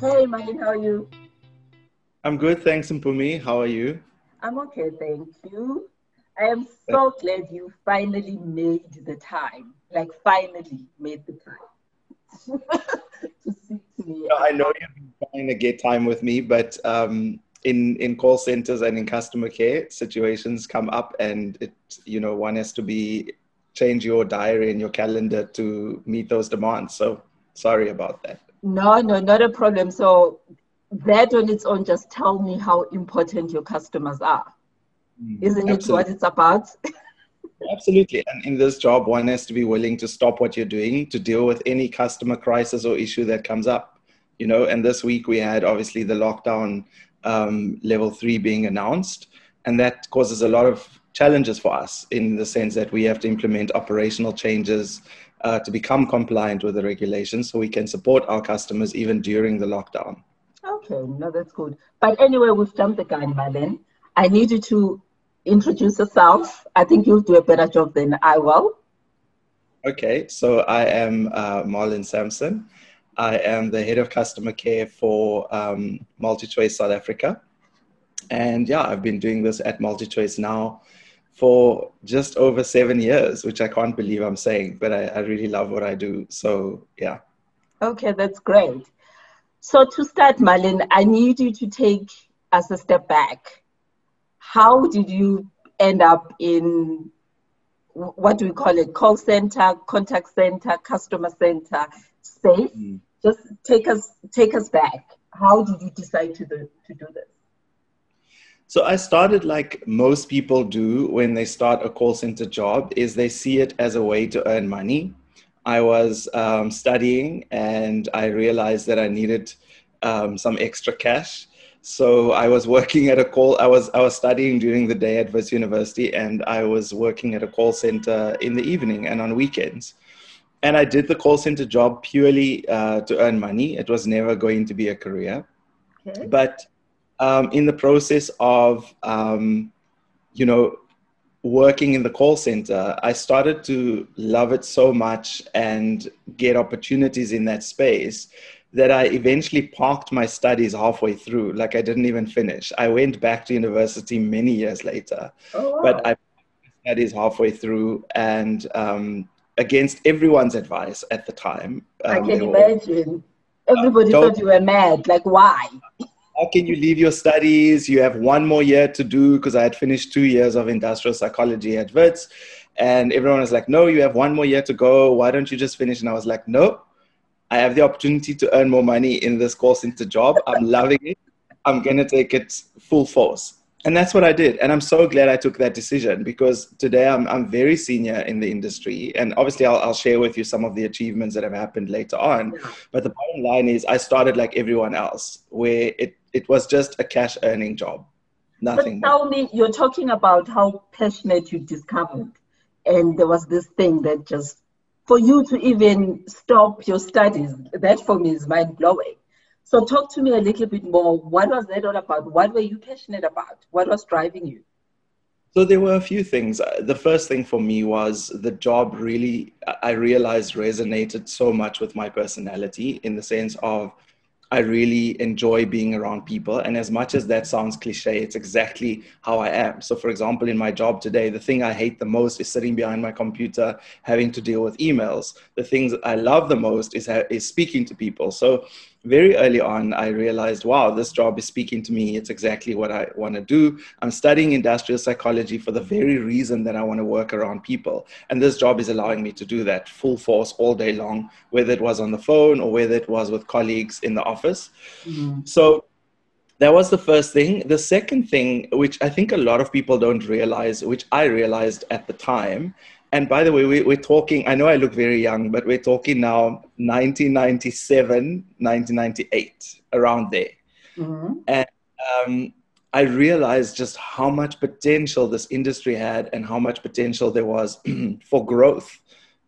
Hey, Mahin, how are you? I'm good, thanks, Mpumi. How are you? I'm okay, thank you. I am so glad you finally made the time. To see me. I know you've been trying to get time with me, but in call centers and in customer care, situations come up, and one has to change your diary and your calendar to meet those demands. So sorry about that. No, not a problem. So that on its own, just tell me how important your customers are. Isn't Absolutely. It what it's about? Absolutely. And in this job, one has to be willing to stop what you're doing to deal with any customer crisis or issue that comes up. And this week we had obviously the lockdown level 3 being announced. And that causes a lot of challenges for us in the sense that we have to implement operational changes to become compliant with the regulations so we can support our customers even during the lockdown. Okay, no, that's good. But anyway, we've jumped the gun by then. I need you to introduce yourself. I think you'll do a better job than I will. Okay, so I am Marlon Sampson. I am the head of customer care for MultiChoice South Africa. And yeah, I've been doing this at MultiChoice now for just over 7 years, which I can't believe I'm saying, but I really love what I do. So yeah. Okay, that's great. So to start, Marlon, I need you to take us a step back. How did you end up in, what do we call it, call center, contact center, customer center space? Mm. Just take us back. How did you decide to do this? So I started like most people do when they start a call center job, is they see it as a way to earn money. I was studying and I realized that I needed some extra cash. So I was working at a call, I was studying during the day at Vista University and I was working at a call center in the evening and on weekends. And I did the call center job purely to earn money. It was never going to be a career, okay. But in the process of, working in the call center, I started to love it so much and get opportunities in that space that I eventually parked my studies halfway through. Like I didn't even finish. I went back to university many years later, oh, wow. But I parked my studies halfway through and against everyone's advice at the time. I can imagine. Everybody thought you were mad. Like why? How can you leave your studies? You have one more year to do because I had finished 2 years of industrial psychology at Wits. And everyone was like, no, you have one more year to go. Why don't you just finish? And I was like, no, I have the opportunity to earn more money in this call center job. I'm loving it. I'm going to take it full force. And that's what I did. And I'm so glad I took that decision because today I'm very senior in the industry. And obviously I'll share with you some of the achievements that have happened later on. But the bottom line is I started like everyone else where it was just a cash earning job, nothing but tell more. Me, you're talking about how passionate you discovered. And there was this thing that just, for you to even stop your studies, that for me is mind blowing. So talk to me a little bit more. What was that all about? What were you passionate about? What was driving you? So there were a few things. The first thing for me was the job really, I realized resonated so much with my personality in the sense of I really enjoy being around people. And as much as that sounds cliche, it's exactly how I am. So for example, in my job today, the thing I hate the most is sitting behind my computer, having to deal with emails. The things I love the most is speaking to people. So very early on, I realized, wow, this job is speaking to me. It's exactly what I want to do. I'm studying industrial psychology for the very reason that I want to work around people. And this job is allowing me to do that full force all day long, whether it was on the phone or whether it was with colleagues in the office. Mm-hmm. So that was the first thing. The second thing, which I think a lot of people don't realize, which I realized at the time, And by the way, we're talking, I know I look very young, but we're talking now 1997, 1998, around there. Mm-hmm. And I realized just how much potential this industry had and how much potential there was for growth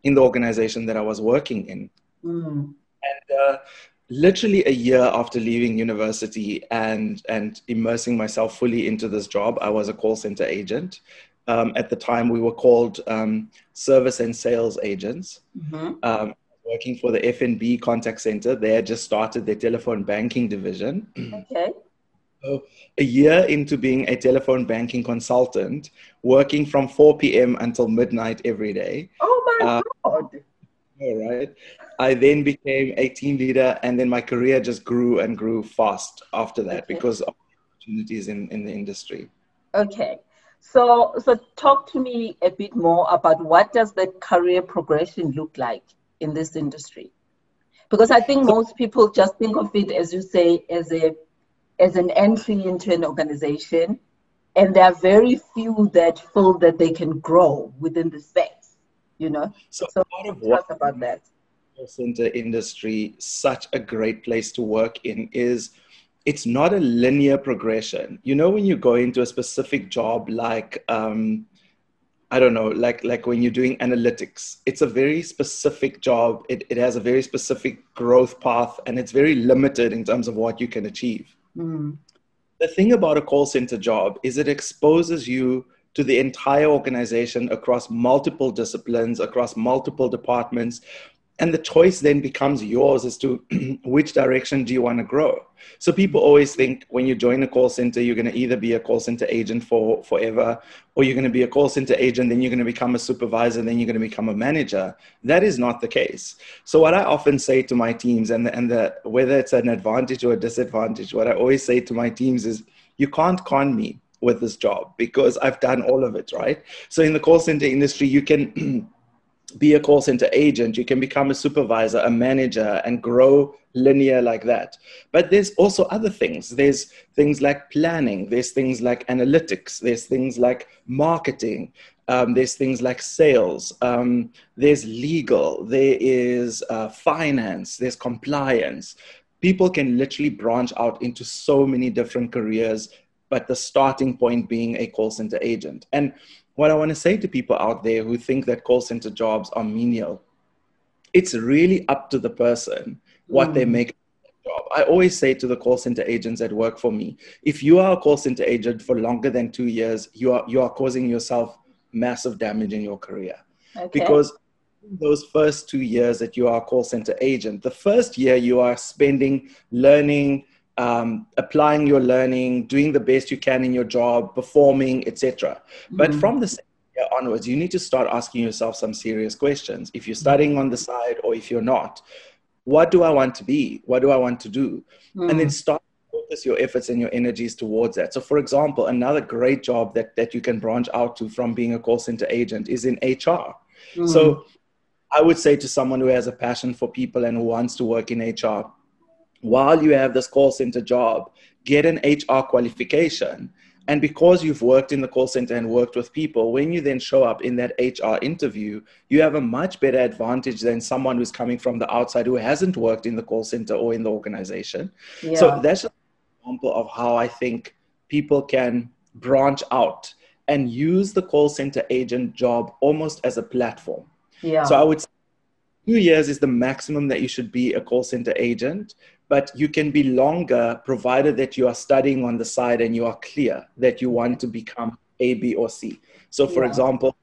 in the organization that I was working in. Mm-hmm. And literally a year after leaving university and immersing myself fully into this job, I was a call center agent. At the time, we were called service and sales agents, mm-hmm. Working for the FNB contact center. They had just started their telephone banking division. Okay. So a year into being a telephone banking consultant, working from 4 p.m. until midnight every day. Oh, my God. All right. I then became a team leader, and then my career just grew and grew fast after that because of opportunities in the industry. Okay. So talk to me a bit more about what does the career progression look like in this industry? Because I think most people just think of it, as you say, as an entry into an organization, and there are very few that feel that they can grow within the space, you know? So talk about that. Call center industry, such a great place to work in is it's not a linear progression. You know, when you go into a specific job, like, I don't know, like when you're doing analytics, it's a very specific job. It has a very specific growth path, and it's very limited in terms of what you can achieve. Mm. The thing about a call center job is it exposes you to the entire organization across multiple disciplines, across multiple departments. And the choice then becomes yours as to which direction do you want to grow. So people always think when you join a call center, you're going to either be a call center agent for forever, or you're going to be a call center agent, then you're going to become a supervisor, then you're going to become a manager. That is not the case. So what I often say to my teams, and whether it's an advantage or a disadvantage, what I always say to my teams is, you can't con me with this job because I've done all of it, right? So in the call center industry, you can be a call center agent, you can become a supervisor, a manager, and grow linear like that. But there's also other things. There's things like planning, there's things like analytics, there's things like marketing, there's things like sales, there's legal, there is finance, there's compliance. People can literally branch out into so many different careers, but the starting point being a call center agent. And what I want to say to people out there who think that call center jobs are menial, it's really up to the person what they make of the job. I always say to the call center agents that work for me, if you are a call center agent for longer than 2 years, you are causing yourself massive damage in your career. Okay. Because those first 2 years that you are a call center agent, the first year you are spending learning, applying your learning, doing the best you can in your job, performing, etc. But from the second year onwards, you need to start asking yourself some serious questions. If you're studying on the side or if you're not, what do I want to be? What do I want to do? And then start to focus your efforts and your energies towards that. So for example, another great job that you can branch out to from being a call center agent is in HR. So I would say to someone who has a passion for people and who wants to work in HR, while you have this call center job, get an HR qualification. And because you've worked in the call center and worked with people, when you then show up in that HR interview, you have a much better advantage than someone who's coming from the outside who hasn't worked in the call center or in the organization. Yeah. So that's an example of how I think people can branch out and use the call center agent job almost as a platform. Yeah. So I would say 2 years is the maximum that you should be a call center agent. But you can be longer, provided that you are studying on the side and you are clear that you want to become A, B, or C. So for example,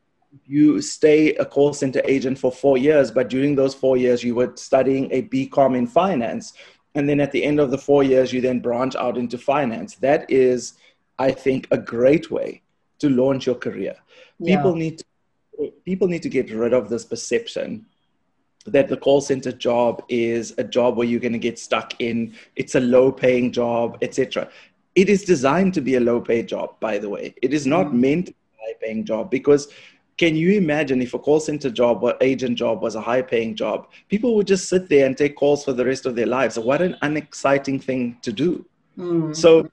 you stay a call center agent for 4 years, but during those 4 years, you were studying a BCom in finance. And then at the end of the 4 years, you then branch out into finance. That is, I think, a great way to launch your career. Yeah. People need to get rid of this perception that the call center job is a job where you're going to get stuck in, it's a low-paying job, etc. It is designed to be a low-paid job, by the way. It is not meant to be a high-paying job, because can you imagine if a call center job or agent job was a high-paying job? People would just sit there and take calls for the rest of their lives. What an unexciting thing to do. So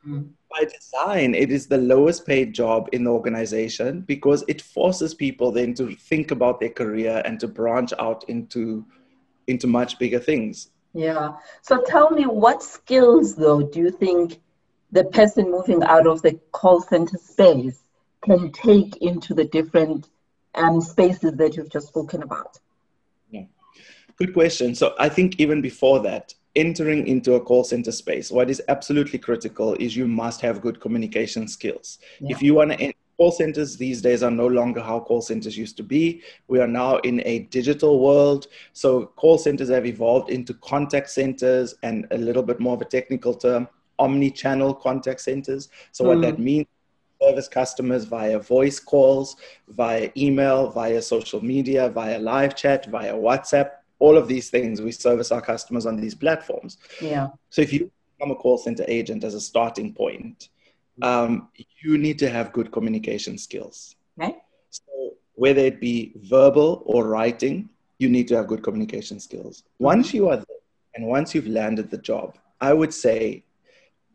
by design, it is the lowest paid job in the organization because it forces people then to think about their career and to branch out into much bigger things. Yeah. So tell me, what skills though do you think the person moving out of the call center space can take into the different spaces that you've just spoken about? Yeah. Good question. So I think even before that, entering into a call center space, what is absolutely critical is you must have good communication skills. Yeah. If you want to enter call centers these days are no longer how call centers used to be. We are now in a digital world. So call centers have evolved into contact centers and a little bit more of a technical term, omni-channel contact centers. So what that means, service customers via voice calls, via email, via social media, via live chat, via WhatsApp, all of these things. We service our customers on these platforms. Yeah. So if you become a call center agent as a starting point, you need to have good communication skills. Okay. So whether it be verbal or writing, you need to have good communication skills. Once you are there and once you've landed the job, I would say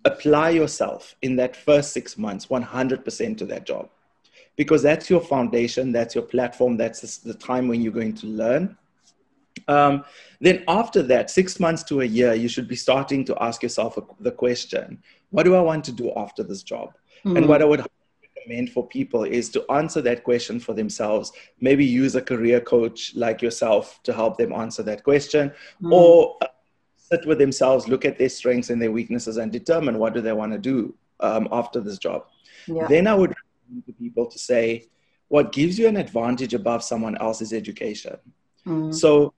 apply yourself in that first 6 months 100% to that job, because that's your foundation, that's your platform, that's the time when you're going to learn. Then after that, 6 months to a year, you should be starting to ask yourself the question, what do I want to do after this job? And what I would recommend for people is to answer that question for themselves. Maybe use a career coach like yourself to help them answer that question, or sit with themselves, look at their strengths and their weaknesses and determine what do they want to do after this job. Yeah. Then I would recommend people to say, what gives you an advantage above someone else's education? So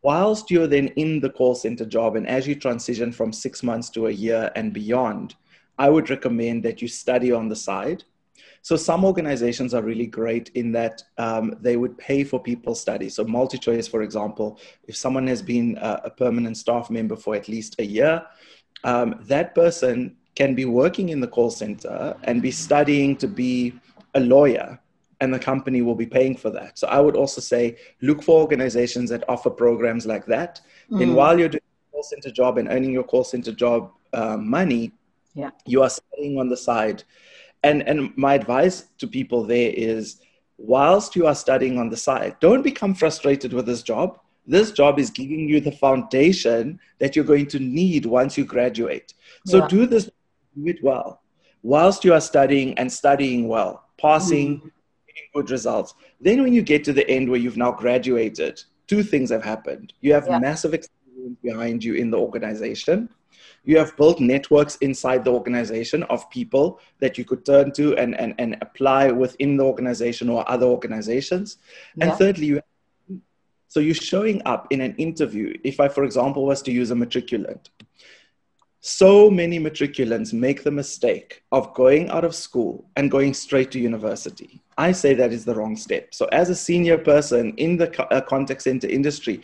whilst you're then in the call center job, and as you transition from 6 months to a year and beyond, I would recommend that you study on the side. So some organizations are really great in that they would pay for people's study. So MultiChoice, for example, if someone has been a permanent staff member for at least a year, that person can be working in the call center and be studying to be a lawyer, and the company will be paying for that. So I would also say, look for organizations that offer programs like that. And while you're doing a call center job and earning your call center job money, you are studying on the side. And my advice to people there is, whilst you are studying on the side, don't become frustrated with this job. This job is giving you the foundation that you're going to need once you graduate. So do this, do it well. Whilst you are studying and studying well, passing, good results. Then when you get to the end where you've now graduated, two things have happened. You have massive experience behind you in the organization. You have built networks inside the organization of people that you could turn to and apply within the organization or other organizations. And thirdly, so you're showing up in an interview. If I, for example, was to use a matriculant, so many matriculants make the mistake of going out of school and going straight to university. I say that is the wrong step. So as a senior person in the contact center industry,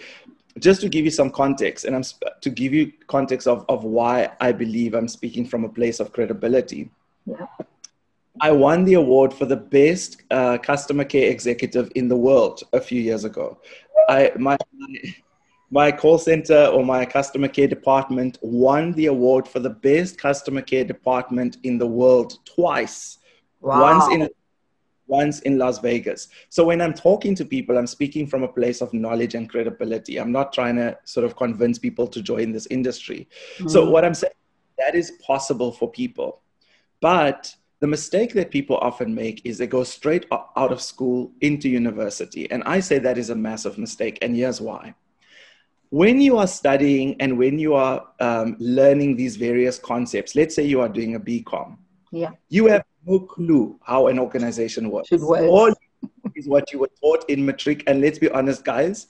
just to give you some context, and to give you context of why I believe I'm speaking from a place of credibility. Yeah. I won the award for the best customer care executive in the world a few years ago. My call center or my customer care department won the award for the best customer care department in the world twice. Wow. Once in Las Vegas. So when I'm talking to people, I'm speaking from a place of knowledge and credibility. I'm not trying to sort of convince people to join this industry. So what I'm saying, that is possible for people. But the mistake that people often make is they go straight out of school into university. And I say that is a massive mistake. And here's why. When you are studying and when you are learning these various concepts, let's say you are doing a BCom, you have no clue how an organization works. All is what you were taught in matric. And let's be honest, guys,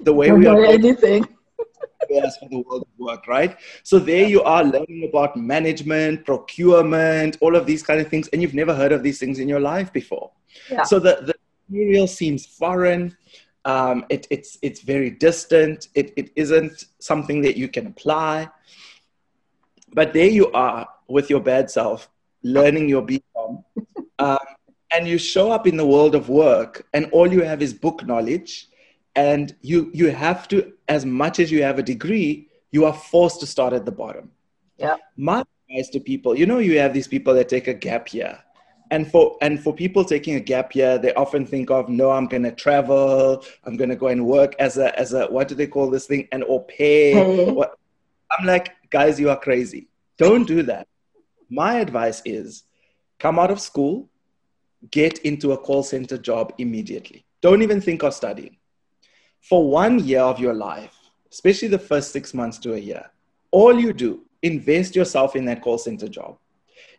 the way we are anything. Yes, for the world of work, right? So there you are learning about management, procurement, all of these kind of things, and you've never heard of these things in your life before. Yeah. So the material seems foreign. It's very distant. It isn't something that you can apply. But there you are with your bad self, learning your BCom, and you show up in the world of work, and all you have is book knowledge, and you have to, as much as you have a degree, you are forced to start at the bottom. Yeah. My advice to people? You know, you have these people that take a gap year. And for people taking a gap year, they often think of, no, I'm going to travel. I'm going to go and work as a, what do they call this thing? An au pair. I'm like, guys, you are crazy. Don't do that. My advice is come out of school, get into a call center job immediately. Don't even think of studying. For 1 year of your life, especially the first 6 months to a year, all you do, invest yourself in that call center job.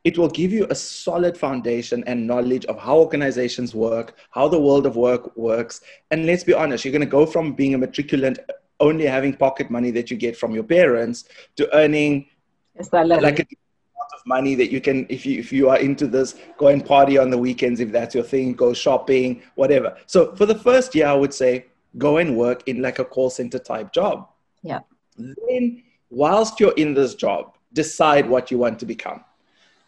It will give you a solid foundation and knowledge of how organizations work, how the world of work works. And let's be honest, you're going to go from being a matriculant, only having pocket money that you get from your parents, to earning like a lot of money that you can, if you are into this, go and party on the weekends, if that's your thing, go shopping, whatever. So for the first year, I would say, go and work in like a call center type job. Yeah. Then whilst you're in this job, decide what you want to become.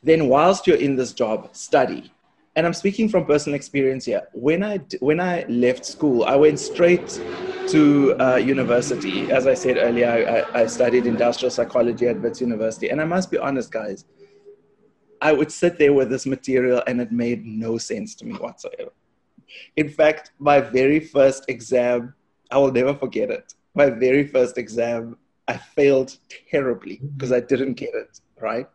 Then whilst you're in this job, study. And I'm speaking from personal experience here. When I left school, I went straight to university. As I said earlier, I studied industrial psychology at Vista University. And I must be honest, guys, I would sit there with this material and it made no sense to me whatsoever. In fact, my very first exam, I will never forget it. My very first exam, I failed terribly because I didn't get it, right?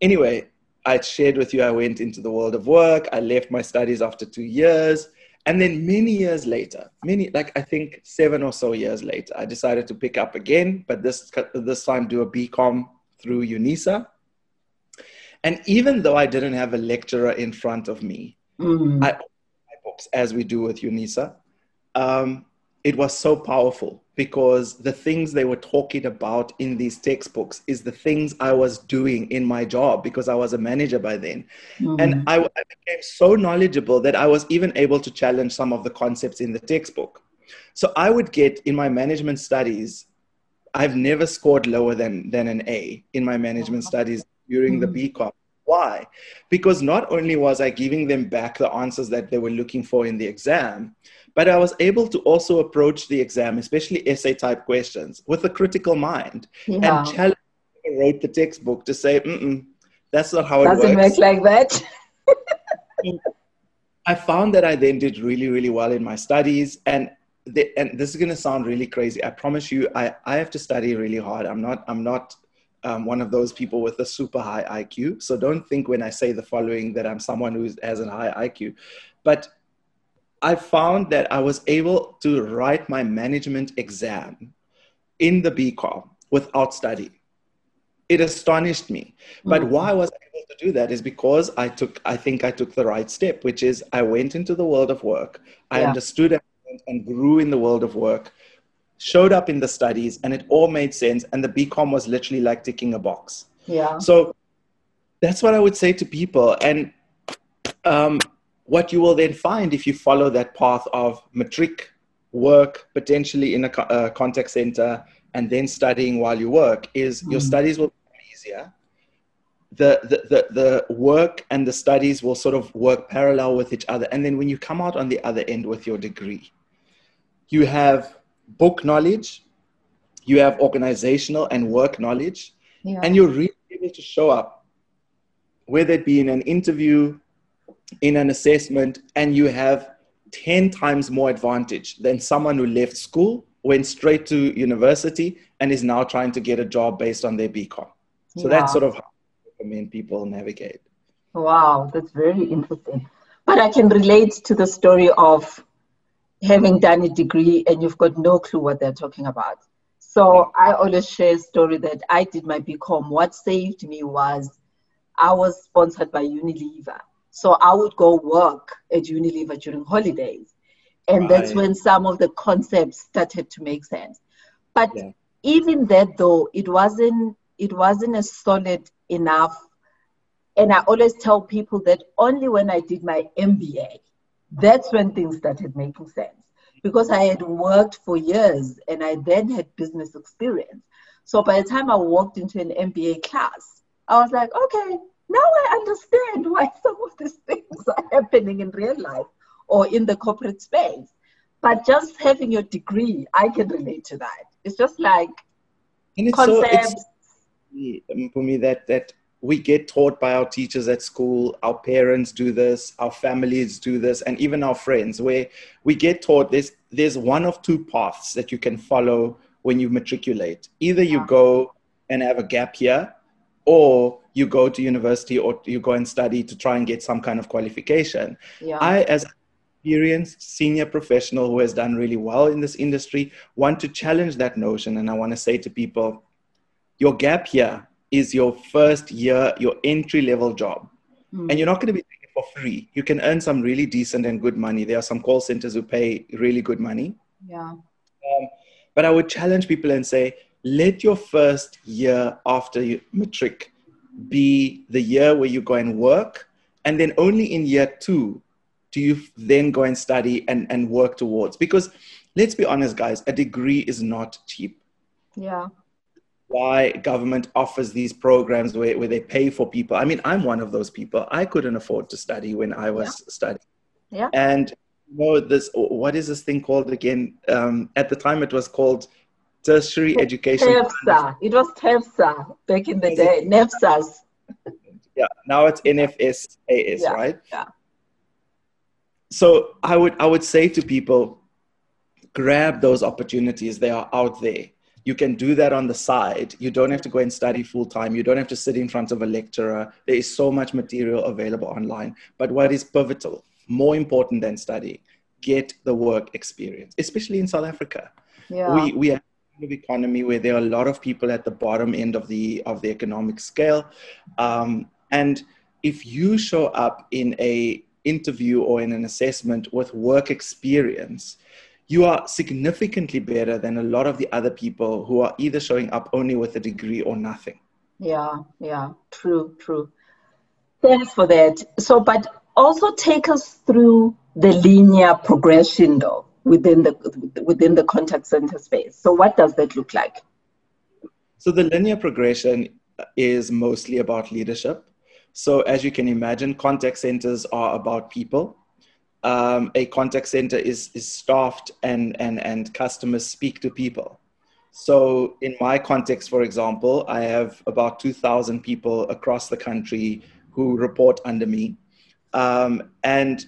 Anyway, I shared with you, I went into the world of work. I left my studies after 2 years. And then many years later, I think 7 or so years later, I decided to pick up again, but this time do a BCom through Unisa. And even though I didn't have a lecturer in front of me, I opened my books as we do with Unisa. It was so powerful because the things they were talking about in these textbooks is the things I was doing in my job because I was a manager by then. Mm-hmm. And I became so knowledgeable that I was even able to challenge some of the concepts in the textbook. So I would get in my management studies, I've never scored lower than an A in my management studies during the BCom. Why? Because not only was I giving them back the answers that they were looking for in the exam, but I was able to also approach the exam, especially essay type questions, with a critical mind and challenge who wrote the textbook to say, that's not how it works. Doesn't work like that. I found that I then did really, really well in my studies. And this is going to sound really crazy. I promise you, I have to study really hard. I'm not one of those people with a super high IQ. So don't think when I say the following that I'm someone who has a high IQ. But I found that I was able to write my management exam in the BCom without study. It astonished me. But why I was able to do that is because I think I took the right step, which is I went into the world of work. I understood and grew in the world of work, showed up in the studies, and it all made sense. And the BCom was literally like ticking a box. Yeah. So that's what I would say to people. And what you will then find if you follow that path of matric, work, potentially in a contact center, and then studying while you work is your studies will become easier. The work and the studies will sort of work parallel with each other. And then when you come out on the other end with your degree, you have book knowledge, you have organizational and work knowledge, and you're really able to show up, whether it be in an interview, in an assessment, and you have 10 times more advantage than someone who left school, went straight to university, and is now trying to get a job based on their BCom. So that's sort of how I recommend people navigate. Wow, that's very interesting. But I can relate to the story of having done a degree and you've got no clue what they're talking about. So I always share a story that I did my BCom. What saved me was I was sponsored by Unilever. So I would go work at Unilever during holidays. And that's when some of the concepts started to make sense. But even that though, it wasn't as solid enough. And I always tell people that only when I did my MBA, that's when things started making sense. Because I had worked for years and I then had business experience. So by the time I walked into an MBA class, I was like, okay, now I understand why some of these things are happening in real life or in the corporate space. But just having your degree, I can relate to that. It's just like concepts. So Mpumi, that we get taught by our teachers at school, our parents do this, our families do this, and even our friends, where we get taught there's one of two paths that you can follow when you matriculate. Either you go and have a gap year, or you go to university, or you go and study to try and get some kind of qualification. Yeah. I, as an experienced senior professional who has done really well in this industry, want to challenge that notion. And I want to say to people, your gap year is your first year, your entry-level job. Mm. And you're not going to be doing it for free. You can earn some really decent and good money. There are some call centers who pay really good money. Yeah. But I would challenge people and say, let your first year after you matric be the year where you go and work. And then only in year two do you then go and study and work towards. Because let's be honest, guys, a degree is not cheap. Yeah. Why government offers these programs where they pay for people. I mean, I'm one of those people. I couldn't afford to study when I was studying. Yeah. And you know, what is this thing called again? At the time it was called tertiary education. TEFSA. It was TEFSA back in the day. NFSAS. Yeah. Now it's NFSAS, right? Yeah. So I would say to people, grab those opportunities. They are out there. You can do that on the side. You don't have to go and study full time. You don't have to sit in front of a lecturer. There is so much material available online. But what is pivotal, more important than studying, get the work experience, especially in South Africa. Yeah. We have an economy where there are a lot of people at the bottom end of the economic scale. And if you show up in an interview or in an assessment with work experience, you are significantly better than a lot of the other people who are either showing up only with a degree or nothing. Yeah, true. Thanks for that. So, but also take us through the linear progression though, within the contact center space. So what does that look like? So the linear progression is mostly about leadership. So as you can imagine, contact centers are about people. A contact center is staffed and customers speak to people. So in my context, for example, I have about 2,000 people across the country who report under me. And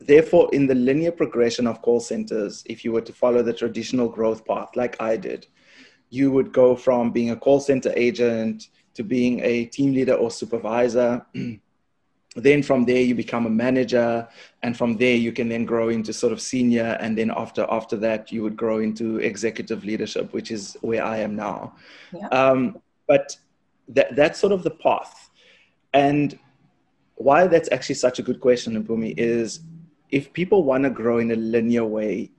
therefore, in the linear progression of call centers, if you were to follow the traditional growth path like I did, you would go from being a call center agent to being a team leader or supervisor. Then from there, you become a manager. And from there, you can then grow into sort of senior. And then after that, you would grow into executive leadership, which is where I am now. Yeah. But that's sort of the path. And why that's actually such a good question, Mpumi, is if people want to grow in a linear way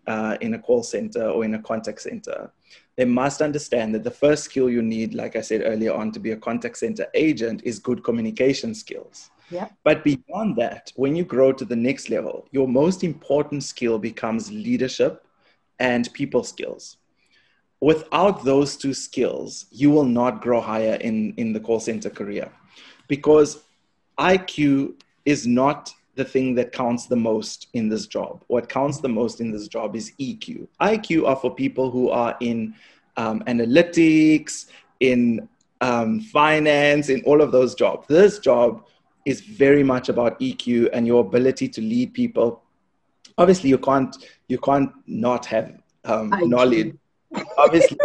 in a call center or in a contact center, they must understand that the first skill you need, like I said earlier on, to be a contact center agent is good communication skills. Yeah. But beyond that, when you grow to the next level, your most important skill becomes leadership and people skills. Without those two skills, you will not grow higher in the call center career, because IQ is not the thing that counts the most in this job. What counts the most in this job is EQ. IQ are for people who are in analytics, in finance, in all of those jobs. This job is very much about EQ and your ability to lead people. Obviously, you can't not have knowledge. Obviously,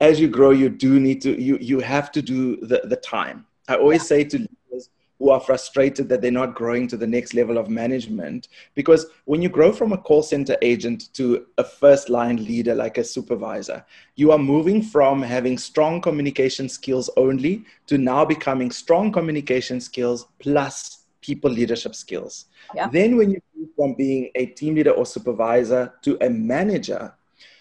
as you grow, you do need to, you have to do the time. I always say to leaders who are frustrated that they're not growing to the next level of management, because when you grow from a call center agent to a first line leader, like a supervisor, you are moving from having strong communication skills only to now becoming strong communication skills plus people leadership skills. Yeah. Then when you move from being a team leader or supervisor to a manager,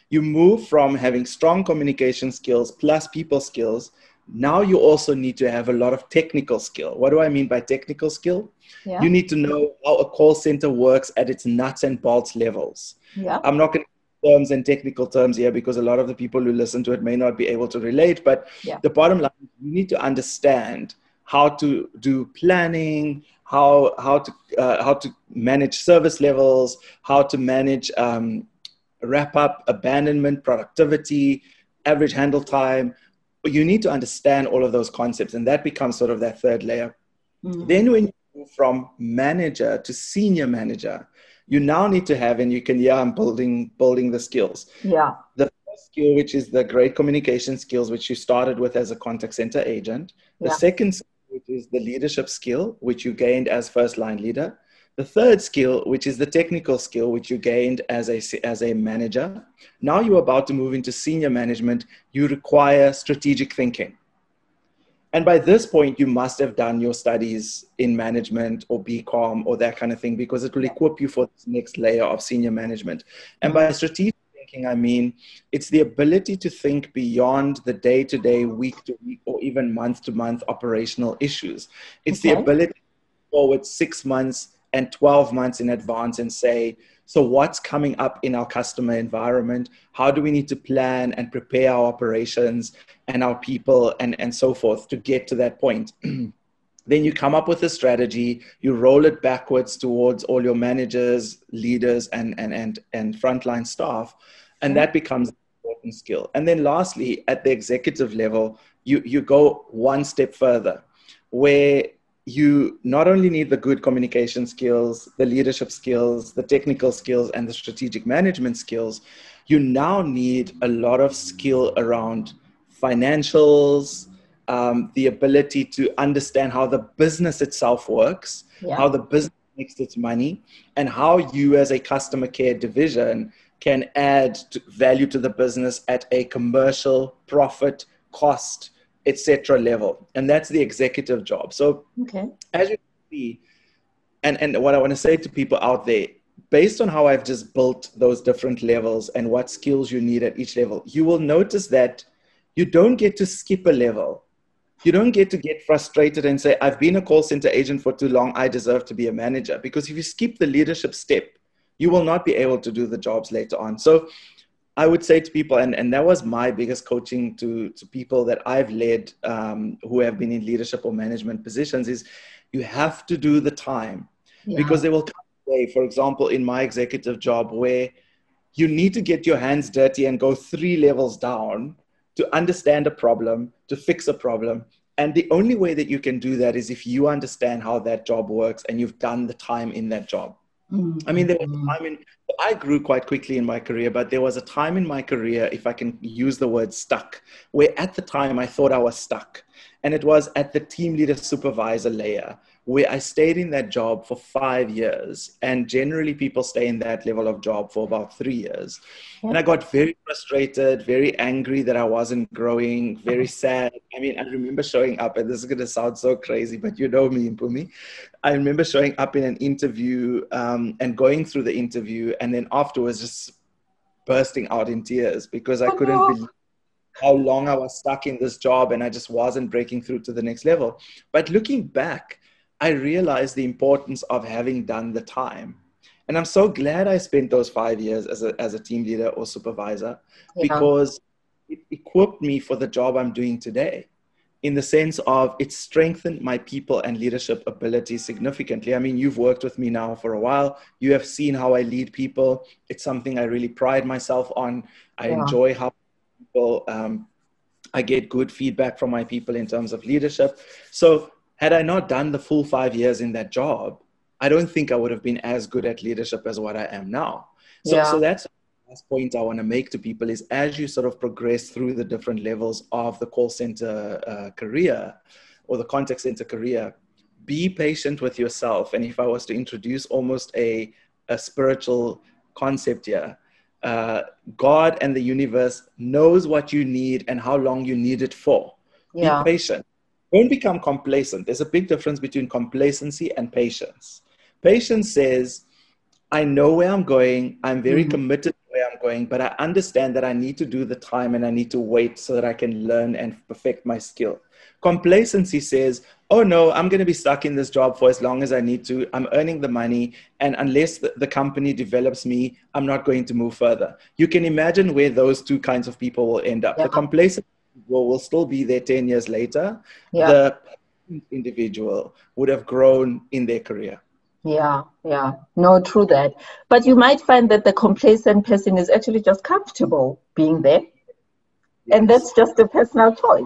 you move from having strong communication skills plus people skills. Now you also need to have a lot of technical skill. What do I mean by technical skill? Yeah. You need to know how a call center works at its nuts and bolts levels. Yeah. I'm not going to give terms and technical terms here because a lot of the people who listen to it may not be able to relate. But the bottom line, you need to understand how to do planning, how to manage service levels, how to manage wrap up, abandonment, productivity, average handle time. But you need to understand all of those concepts, and that becomes sort of that third layer. Mm-hmm. Then when you move from manager to senior manager, you now need to have, and you can, yeah, I'm building the skills. Yeah. The first skill, which is the great communication skills, which you started with as a contact center agent. The second skill, which is the leadership skill, which you gained as first line leader. The third skill, which is the technical skill, which you gained as a manager. Now you're about to move into senior management. You require strategic thinking. And by this point, you must have done your studies in management or BCom or that kind of thing, because it will equip you for this next layer of senior management. And by strategic thinking, I mean, it's the ability to think beyond the day-to-day, week-to-week, or even month-to-month operational issues. It's the ability to move forward 6 months and 12 months in advance and say, so what's coming up in our customer environment? How do we need to plan and prepare our operations and our people and so forth to get to that point? Then you come up with a strategy, you roll it backwards towards all your managers, leaders, and frontline staff, and that becomes an important skill. And then lastly, at the executive level, you go one step further, where you not only need the good communication skills, the leadership skills, the technical skills, and the strategic management skills, you now need a lot of skill around financials, the ability to understand how the business itself works, how the business makes its money, and how you as a customer care division can add value to the business at a commercial profit cost, etc. level. And that's the executive job. So as you can see, and what I want to say to people out there, based on how I've just built those different levels and what skills you need at each level, you will notice that you don't get to skip a level. You don't get to get frustrated and say, I've been a call center agent for too long, I deserve to be a manager. Because if you skip the leadership step, you will not be able to do the jobs later on. So I would say to people, and that was my biggest coaching to people that I've led who have been in leadership or management positions, is you have to do the time. Because there will come a day, for example, in my executive job, where you need to get your hands dirty and go 3 levels down to understand a problem, to fix a problem. And the only way that you can do that is if you understand how that job works and you've done the time in that job. I mean, there was a time I grew quite quickly in my career, but there was a time in my career, if I can use the word stuck, where at the time I thought I was stuck. And it was at the team leader supervisor layer, where I stayed in that job for 5 years. And generally people stay in that level of job for about 3 years. And I got very frustrated, very angry that I wasn't growing, very sad. I mean, I remember showing up, and this is going to sound so crazy, but you know me, Mpumi. I remember showing up in an interview and going through the interview, and then afterwards just bursting out in tears because I couldn't believe how long I was stuck in this job and I just wasn't breaking through to the next level. But looking back, I realized the importance of having done the time. And I'm so glad I spent those 5 years as a team leader or supervisor, because it equipped me for the job I'm doing today, in the sense of it strengthened my people and leadership ability significantly. I mean, you've worked with me now for a while. You have seen how I lead people. It's something I really pride myself on. I enjoy how people, I get good feedback from my people in terms of leadership. So had I not done the full 5 years in that job, I don't think I would have been as good at leadership as what I am now. So that's the last point I want to make to people, is as you sort of progress through the different levels of the call center career or the contact center career, be patient with yourself. And if I was to introduce almost a spiritual concept here, God and the universe knows what you need and how long you need it for. Be patient. Don't become complacent. There's a big difference between complacency and patience. Patience says, I know where I'm going. I'm very committed to where I'm going, but I understand that I need to do the time and I need to wait so that I can learn and perfect my skill. Complacency says, oh no, I'm going to be stuck in this job for as long as I need to. I'm earning the money. And unless the company develops me, I'm not going to move further. You can imagine where those two kinds of people will end up. The complacent will still be there 10 years later. The individual would have grown in their career. Yeah. No, true that. But you might find that the complacent person is actually just comfortable being there. Yes. And that's just a personal choice.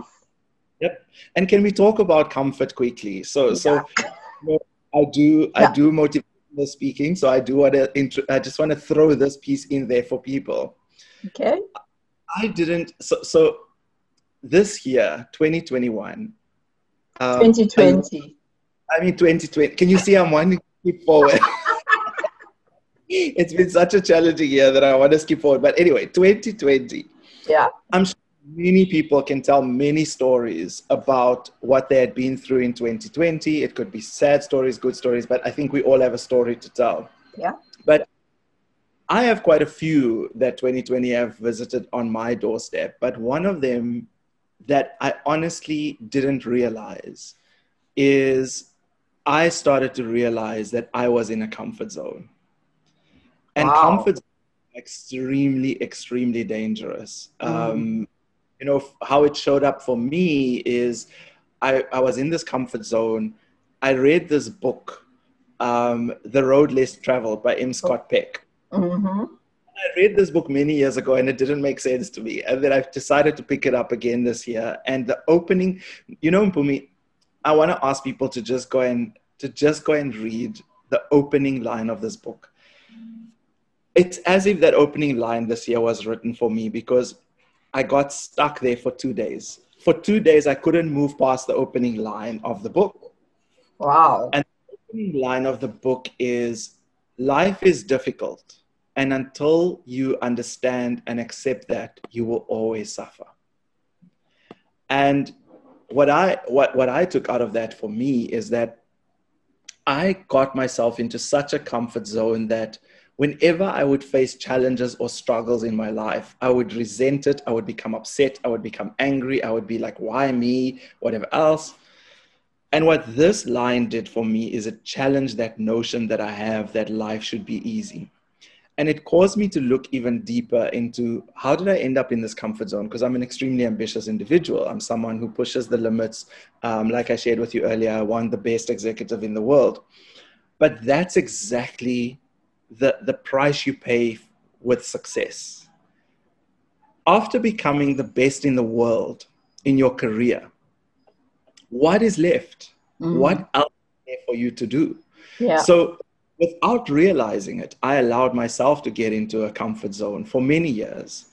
Yep. And can we talk about comfort quickly? So, yeah. I do motivational speaking. So I do want to, I just want to throw this piece in there for people. Okay. I didn't, so this year, 2021. 2020. I mean, 2020. Can you see I'm wanting to skip forward? It's been such a challenging year that I want to skip forward. But anyway, 2020. Yeah. I'm sure many people can tell many stories about what they had been through in 2020. It could be sad stories, good stories, but I think we all have a story to tell. Yeah. But I have quite a few that 2020 have visited on my doorstep, but one of them that I honestly didn't realize is I started to realize that I was in a comfort zone. And wow. Comfort zones are extremely, extremely dangerous. You know, how it showed up for me is I was in this comfort zone. I read this book, The Road Less Traveled by M. Scott Peck. Mm-hmm. I read this book many years ago and it didn't make sense to me. And then I've decided to pick it up again this year. And the opening, you know, Mpumi, I want to ask people to just go and read the opening line of this book. It's as if that opening line this year was written for me because I got stuck there for 2 days. For 2 days, I couldn't move past the opening line of the book. Wow. And the opening line of the book is, life is difficult. And until you understand and accept that, you will always suffer. And what I took out of that for me is that I got myself into such a comfort zone that whenever I would face challenges or struggles in my life, I would resent it. I would become upset. I would become angry. I would be like, why me? Whatever else. And what this line did for me is it challenged that notion that I have that life should be easy. And it caused me to look even deeper into how did I end up in this comfort zone? Because I'm an extremely ambitious individual. I'm someone who pushes the limits. Like I shared with you earlier, I want the best executive in the world. But that's exactly the price you pay with success. After becoming the best in the world in your career, what is left? Mm. What else is there for you to do? Yeah. So without realizing it, I allowed myself to get into a comfort zone for many years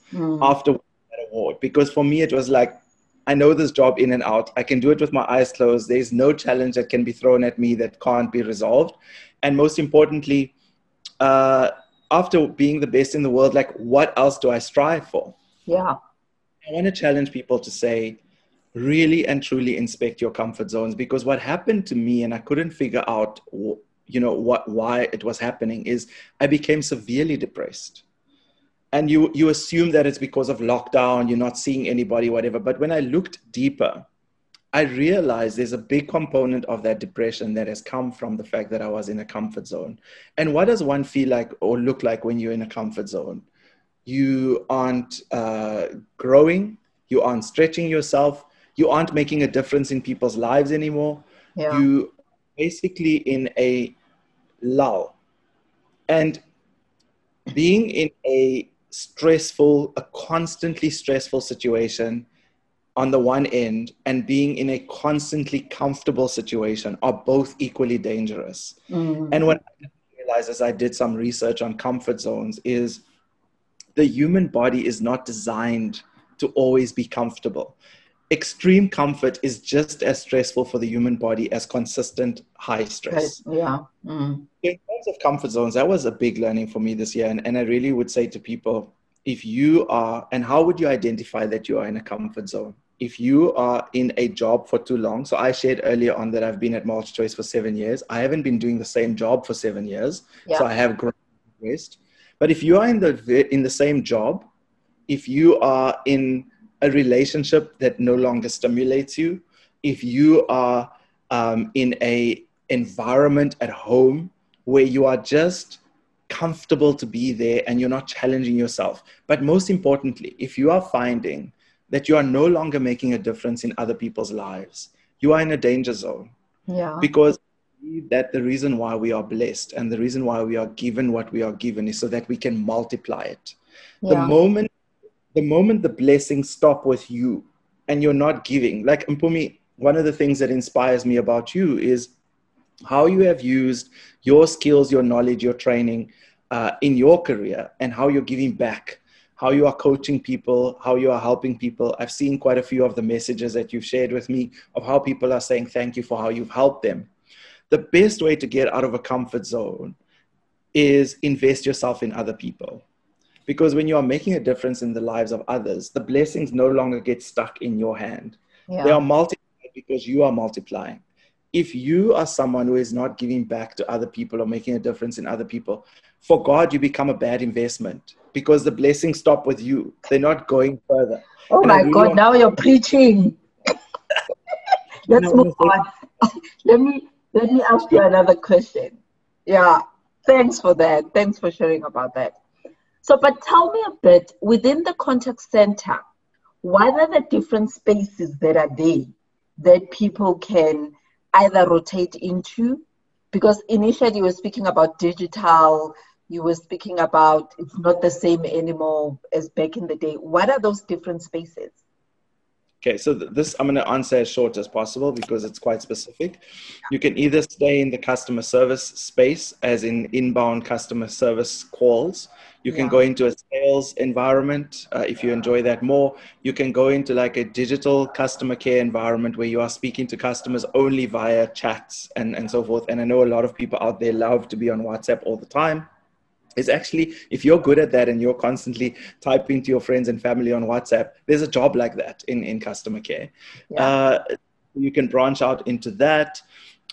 after that award. Because for me, it was like, I know this job in and out. I can do it with my eyes closed. There's no challenge that can be thrown at me that can't be resolved. And most importantly, after being the best in the world, like what else do I strive for? Yeah. I want to challenge people to say, really and truly inspect your comfort zones, because what happened to me and I couldn't figure out, you know, why it was happening is I became severely depressed. And you assume that it's because of lockdown, you're not seeing anybody, whatever. But when I looked deeper, I realized there's a big component of that depression that has come from the fact that I was in a comfort zone. And what does one feel like or look like when you're in a comfort zone? You aren't growing, you aren't stretching yourself, you aren't making a difference in people's lives anymore. Yeah. You basically in a lull. And being in a constantly stressful situation on the one end and being in a constantly comfortable situation are both equally dangerous. Mm-hmm. And what I realized as I did some research on comfort zones is the human body is not designed to always be comfortable. Extreme comfort is just as stressful for the human body as consistent high stress. Yeah. Mm-hmm. In terms of comfort zones, that was a big learning for me this year. And I really would say to people, if you are, and how would you identify that you are in a comfort zone? If you are in a job for too long, so I shared earlier on that I've been at MultiChoice for 7 years. I haven't been doing the same job for 7 years. Yeah. So I have grown and rest. But if you are in the same job, if you are in a relationship that no longer stimulates you, if you are in a environment at home where you are just comfortable to be there and you're not challenging yourself. But most importantly, if you are finding that you are no longer making a difference in other people's lives, you are in a danger zone. Yeah. Because that the reason why we are blessed and the reason why we are given what we are given is so that we can multiply it. Yeah. The moment the moment the blessings stop with you and you're not giving, like Mpumi, one of the things that inspires me about you is how you have used your skills, your knowledge, your training in your career, and how you're giving back, how you are coaching people, how you are helping people. I've seen quite a few of the messages that you've shared with me of how people are saying thank you for how you've helped them. The best way to get out of a comfort zone is invest yourself in other people. Because when you are making a difference in the lives of others, the blessings no longer get stuck in your hand. Yeah. They are multiplied because you are multiplying. If you are someone who is not giving back to other people or making a difference in other people, for God, you become a bad investment because the blessings stop with you. They're not going further. Oh my God, now you're preaching. Let's move on. Let me ask you another question. Yeah, thanks for that. Thanks for sharing about that. So, but tell me a bit, within the contact center, what are the different spaces that are there that people can either rotate into? Because initially you were speaking about digital, you were speaking about it's not the same anymore as back in the day. What are those different spaces? Okay, so this I'm going to answer as short as possible because it's quite specific. You can either stay in the customer service space, as in inbound customer service calls. You can go into a sales environment if you enjoy that more. You can go into like a digital customer care environment where you are speaking to customers only via chats and so forth. And I know a lot of people out there love to be on WhatsApp all the time. It's actually, if you're good at that and you're constantly typing to your friends and family on WhatsApp, there's a job like that in customer care. Yeah. You can branch out into that.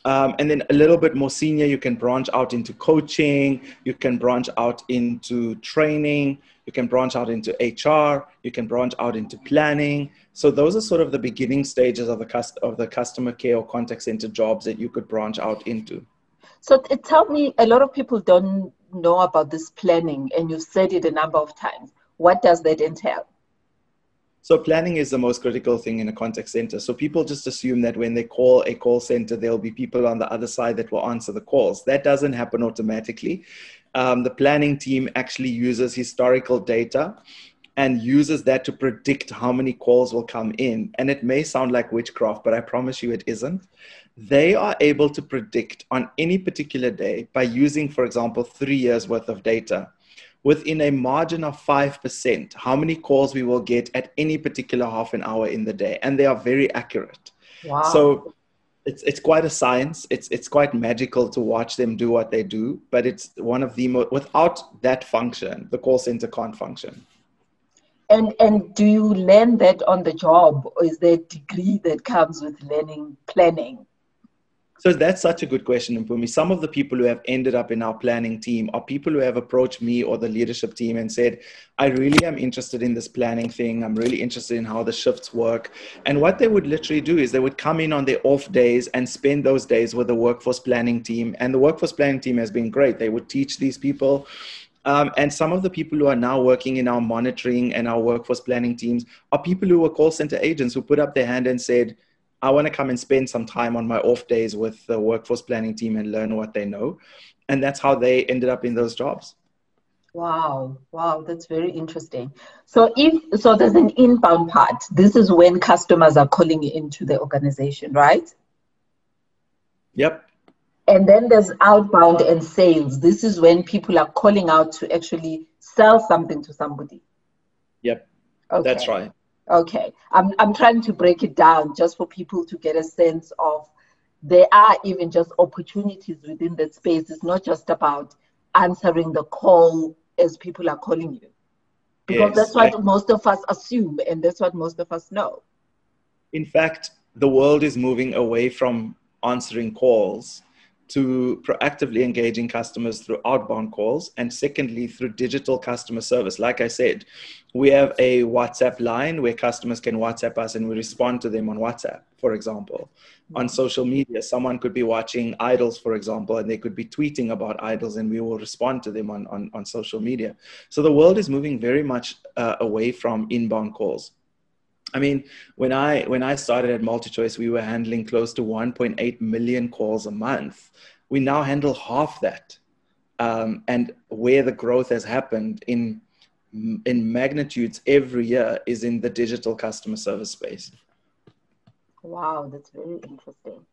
And then a little bit more senior, you can branch out into coaching. You can branch out into training. You can branch out into HR. You can branch out into planning. So those are sort of the beginning stages of the customer care or contact center jobs that you could branch out into. So tell me, a lot of people don't know about this planning, and you've said it a number of times. What does that entail? So planning is the most critical thing in a contact center. So people just assume that when they call a call center, there'll be people on the other side that will answer the calls. That doesn't happen automatically. The planning team actually uses historical data and uses that to predict how many calls will come in. And it may sound like witchcraft, but I promise you it isn't. They are able to predict on any particular day by using, for example, 3 years worth of data, within a margin of 5%, how many calls we will get at any particular half an hour in the day. And they are very accurate. Wow. So it's quite a science. It's quite magical to watch them do what they do, but it's one of the most, without that function, the call center can't function. And do you learn that on the job, or is there a degree that comes with learning planning? So that's such a good question, Mpumi. Some of the people who have ended up in our planning team are people who have approached me or the leadership team and said, I really am interested in this planning thing. I'm really interested in how the shifts work. And what they would literally do is they would come in on their off days and spend those days with the workforce planning team. And the workforce planning team has been great. They would teach these people. And some of the people who are now working in our monitoring and our workforce planning teams are people who were call center agents who put up their hand and said, I want to come and spend some time on my off days with the workforce planning team and learn what they know. And that's how they ended up in those jobs. Wow. Wow. That's very interesting. So so there's an inbound part. This is when customers are calling into the organization, right? Yep. And then there's outbound and sales. This is when people are calling out to actually sell something to somebody. Yep, okay. That's right. Okay, I'm trying to break it down just for people to get a sense of there are even just opportunities within that space. It's not just about answering the call as people are calling you. Because that's what most of us assume, and that's what most of us know. In fact, the world is moving away from answering calls to proactively engaging customers through outbound calls, and secondly, through digital customer service. Like I said, we have a WhatsApp line where customers can WhatsApp us and we respond to them on WhatsApp, for example. Mm-hmm. On social media, someone could be watching Idols, for example, and they could be tweeting about Idols and we will respond to them on social media. So the world is moving very much away from inbound calls. I mean, when I started at MultiChoice, we were handling close to 1.8 million calls a month. We now handle half that. And where the growth has happened in in magnitudes every year is in the digital customer service space. Wow, that's very interesting.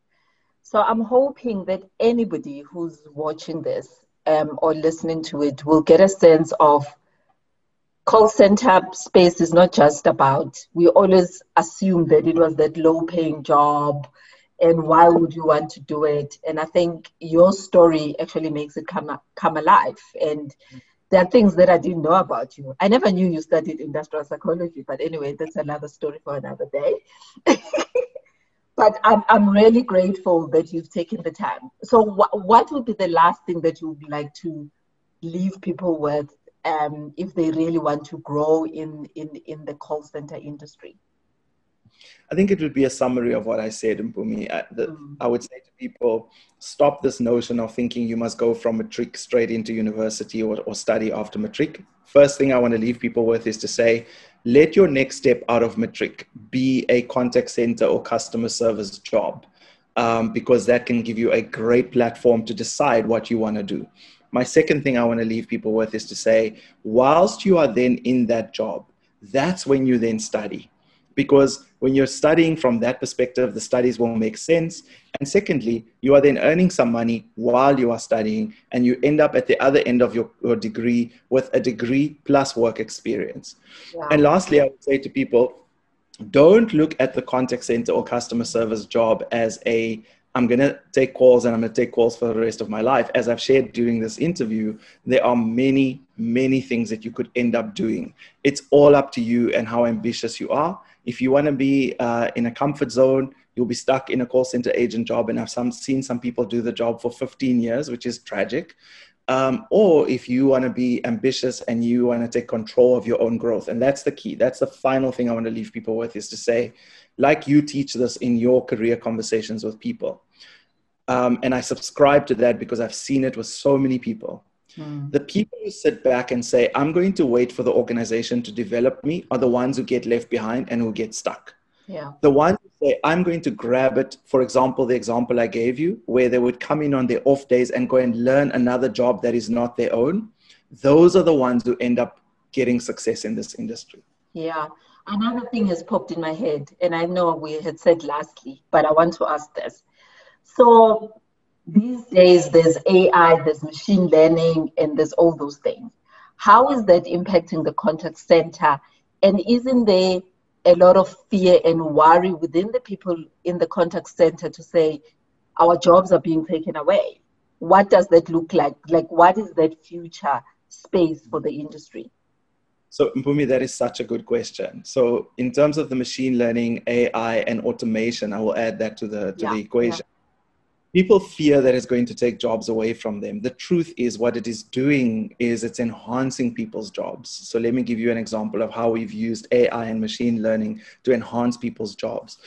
So I'm hoping that anybody who's watching this or listening to it will get a sense of call center space is not just about, we always assumed that it was that low paying job and why would you want to do it? And I think your story actually makes it come alive. And there are things that I didn't know about you. I never knew you studied industrial psychology, but anyway, that's another story for another day. But I'm really grateful that you've taken the time. So what would be the last thing that you would like to leave people with if they really want to grow in the call center industry? I think it would be a summary of what I said, Mpumi. I would say to people, stop this notion of thinking you must go from matric straight into university or study after matric. First thing I want to leave people with is to say, let your next step out of matric be a contact center or customer service job, because that can give you a great platform to decide what you want to do. My second thing I want to leave people with is to say, whilst you are then in that job, that's when you then study. Because when you're studying from that perspective, the studies won't make sense. And secondly, you are then earning some money while you are studying, and you end up at the other end of your degree with a degree plus work experience. Wow. And lastly, I would say to people, don't look at the contact center or customer service job as a, I'm going to take calls and I'm going to take calls for the rest of my life. As I've shared during this interview, there are many, many things that you could end up doing. It's all up to you and how ambitious you are. If you want to be in a comfort zone, you'll be stuck in a call center agent job. And I've seen some people do the job for 15 years, which is tragic. Or if you want to be ambitious and you want to take control of your own growth. And that's the key. That's the final thing I want to leave people with, is to say, like you teach this in your career conversations with people. And I subscribe to that because I've seen it with so many people. The people who sit back and say, I'm going to wait for the organization to develop me, are the ones who get left behind and who get stuck. Yeah. The ones who say, I'm going to grab it, for example, the example I gave you, where they would come in on their off days and go and learn another job that is not their own. Those are the ones who end up getting success in this industry. Yeah. Another thing has popped in my head, and I know we had said lastly, but I want to ask this. So these days, there's AI, there's machine learning, and there's all those things. How is that impacting the contact center? And isn't there a lot of fear and worry within the people in the contact center to say, our jobs are being taken away? What does that look like? Like, what is that future space for the industry? So, Mpumi, that is such a good question. So, in terms of the machine learning, AI, and automation, I will add that to the equation. Yeah. People fear that it's going to take jobs away from them. The truth is, what it is doing is it's enhancing people's jobs. So let me give you an example of how we've used AI and machine learning to enhance people's jobs.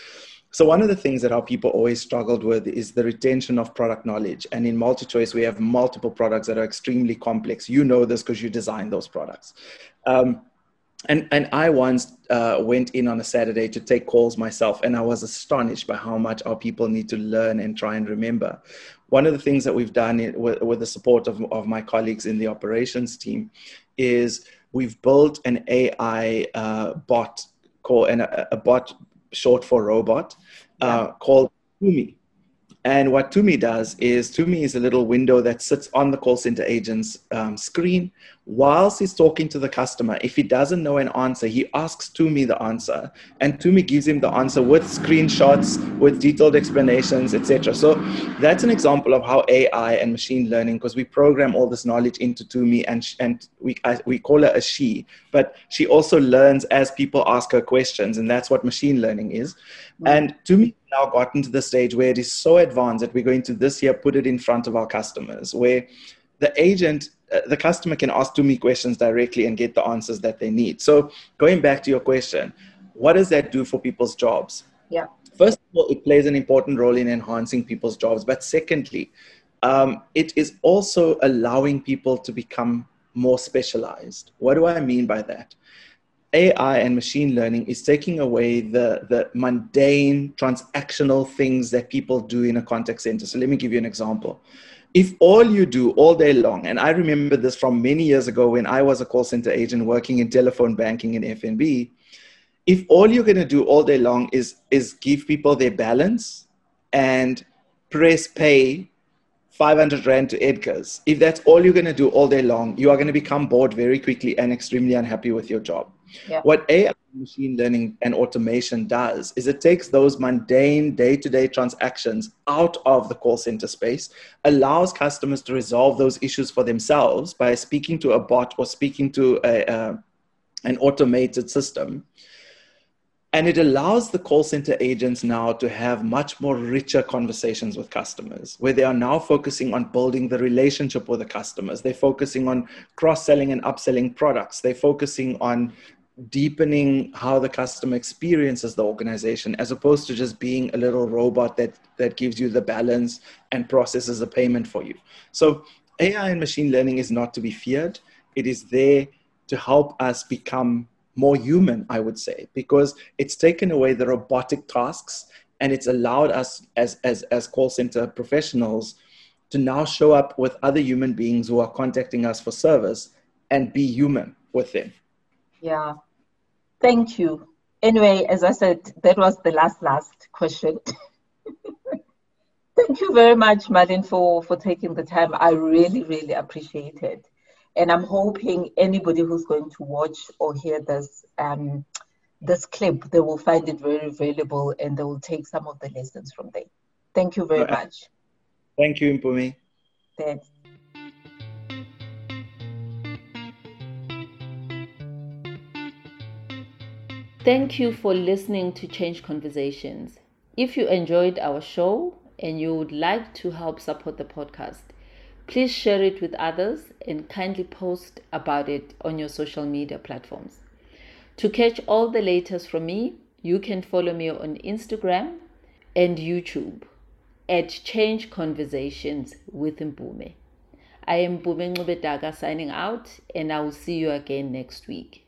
So one of the things that our people always struggled with is the retention of product knowledge. And in MultiChoice, we have multiple products that are extremely complex. You know this because you design those products. And I once went in on a Saturday to take calls myself, and I was astonished by how much our people need to learn and try and remember. One of the things that we've done with the support of my colleagues in the operations team is we've built an AI bot called, a bot short for robot, called Tumi. And what Tumi does is, Tumi is a little window that sits on the call center agent's screen. Whilst he's talking to the customer, if he doesn't know an answer, he asks Tumi the answer. And Tumi gives him the answer with screenshots, with detailed explanations, etc. So that's an example of how AI and machine learning, because we program all this knowledge into Tumi, and we call her a she. But she also learns as people ask her questions, and that's what machine learning is. And Tumi now gotten to the stage where it is so advanced that we're going to this year put it in front of our customers, where the agent, the customer can ask Tumi questions directly and get the answers that they need. So going back to your question, what does that do for people's jobs? Yeah. First of all, it plays an important role in enhancing people's jobs. But secondly, it is also allowing people to become more specialized. What do I mean by that? AI and machine learning is taking away the mundane transactional things that people do in a contact center. So let me give you an example. if all you do all day long, and I remember this from many years ago when I was a call center agent working in telephone banking and FNB, if all you're going to do all day long is give people their balance and press pay 500 Rand to Edgars, if that's all you're going to do all day long, you are going to become bored very quickly and extremely unhappy with your job. Yeah. What AI, machine learning, and automation does is it takes those mundane day-to-day transactions out of the call center space, allows customers to resolve those issues for themselves by speaking to a bot or speaking to an automated system. And it allows the call center agents now to have much more richer conversations with customers, where they are now focusing on building the relationship with the customers. They're focusing on cross-selling and upselling products. They're focusing on deepening how the customer experiences the organization, as opposed to just being a little robot that gives you the balance and processes a payment for you. So AI and machine learning is not to be feared. It is there to help us become more human, I would say, because it's taken away the robotic tasks and it's allowed us as call center professionals to now show up with other human beings who are contacting us for service and be human with them. Yeah, thank you. Anyway, as I said, that was the last question. Thank you very much, Marlon, for taking the time. I really, really appreciate it. And I'm hoping anybody who's going to watch or hear this clip, they will find it very valuable and they will take some of the lessons from there. Thank you very much. Thank you, Mpumi. Thanks. Thank you for listening to Change Conversations. If you enjoyed our show and you would like to help support the podcast, please share it with others and kindly post about it on your social media platforms. To catch all the latest from me, you can follow me on Instagram and YouTube at Change Conversations with Mbume. I am Mbumengu Bedaga signing out, and I will see you again next week.